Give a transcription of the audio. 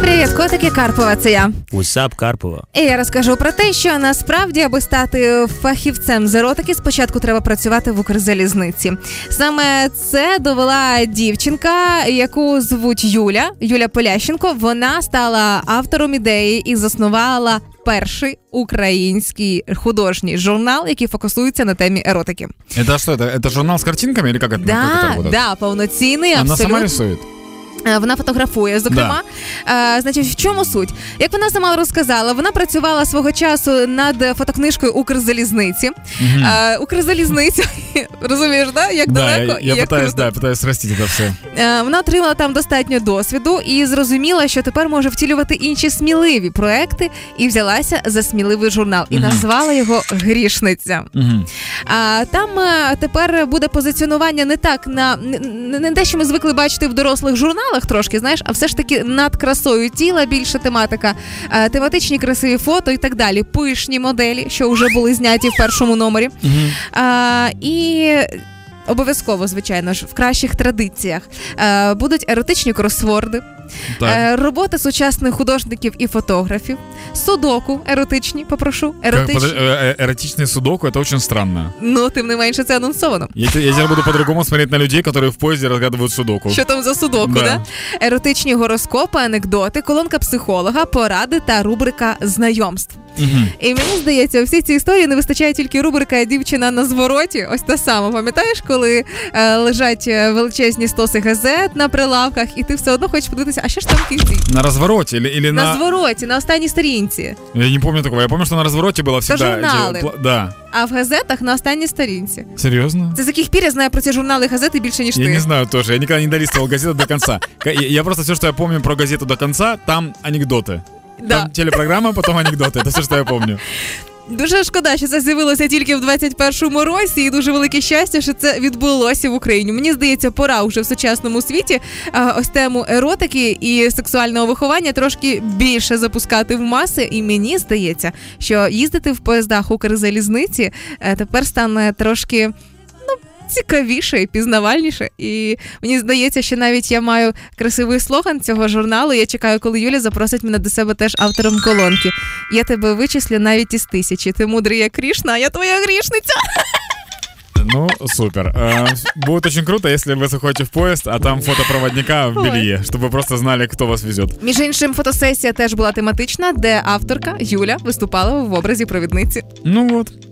Привіт, котики Карпова, це я. Усап Карпова. І я розкажу про те, що насправді, аби стати фахівцем з еротики, спочатку треба працювати в Укрзалізниці. Саме це довела дівчинка, яку звуть Юля Полященко. Вона стала автором ідеї і заснувала перший українский художний журнал, який фокусується на темі еротики. Это что, это журнал с картинками или как это? Да, повноцінний, абсолютно. Она сама рисует? Вона фотографує, зокрема. Да. Значить, в чому суть? Як вона сама розказала, вона працювала свого часу над фотокнижкою «Укрзалізниці». Угу. «Укрзалізниця», розумієш, да? Як да, далеко і як круто. Да, я пытаюсь ростити це все. Вона отримала там достатньо досвіду і зрозуміла, що тепер може втілювати інші сміливі проекти, і взялася за сміливий журнал. І назвала його «Грішниця». Угу. Там тепер буде позиціонування не так на... Не те, що ми звикли бачити в дорослих журналах, трошки, знаєш, а все ж таки над красою тіла більше тематика, тематичні красиві фото і так далі, пишні моделі, що вже були зняті в першому номері. І обов'язково, звичайно ж, в кращих традиціях будуть еротичні кросворди, роботи сучасних художників і фотографів, судоку еротичні, попрошу, еротичні. Еротичний судоку, це дуже странно. Ну, тим не менше, це анонсовано. Я зараз буду по-другому смотреть на людей, які в поїзді розгадують судоку. Що там за судоку, да? Еротичні гороскопи, анекдоти, колонка психолога, поради та рубрика знайомств. Угу. І мені здається, у всій цій історії не вистачає тільки рубрика «Дівчина на звороті». Ось та сама, пам'ятаєш, коли лежать величезні стоси газет на прилавках, і ти все одно хочеш подивитися, а що ж там в кінці? На розвороті? Или на звороті, на останній сторінці. Я не пам'ятаю такого, я пам'ятаю, що на розвороті було завжди. Та журнали. Да. А в газетах на останній сторінці. Серйозно? Це з яких пір я знаю про ці журнали і газети більше, ніж ти? Я не знаю теж, я ніколи не долистував газету до кінця. Я просто все, що я пам'ятаю про газету до кінця, там анекдоти. Да. Там телепрограма, потім анекдоти. Це все, що я пам'ятаю. Дуже шкода, що це з'явилося тільки в 21-му році, і дуже велике щастя, що це відбулося в Україні. Мені здається, пора вже в сучасному світі ось тему еротики і сексуального виховання трошки більше запускати в маси. І мені здається, що їздити в поїздах Укрзалізниці тепер стане трошки... цікавіше і пізнавальніше. І мені здається, що навіть я маю красивий слоган цього журналу. Я чекаю, коли Юля запросить мене до себе теж автором колонки. Я тебе вичислю навіть із тисячі. Ти мудрий як Крішна, а я твоя грішниця. Ну, супер. Будет очень круто, если вы заходите в поезд, а там фото проводника в белье, чтобы вы просто знали, кто вас везет. Між іншим, фотосесія теж була тематична, де авторка Юля виступала в образі провідниці. Ну вот.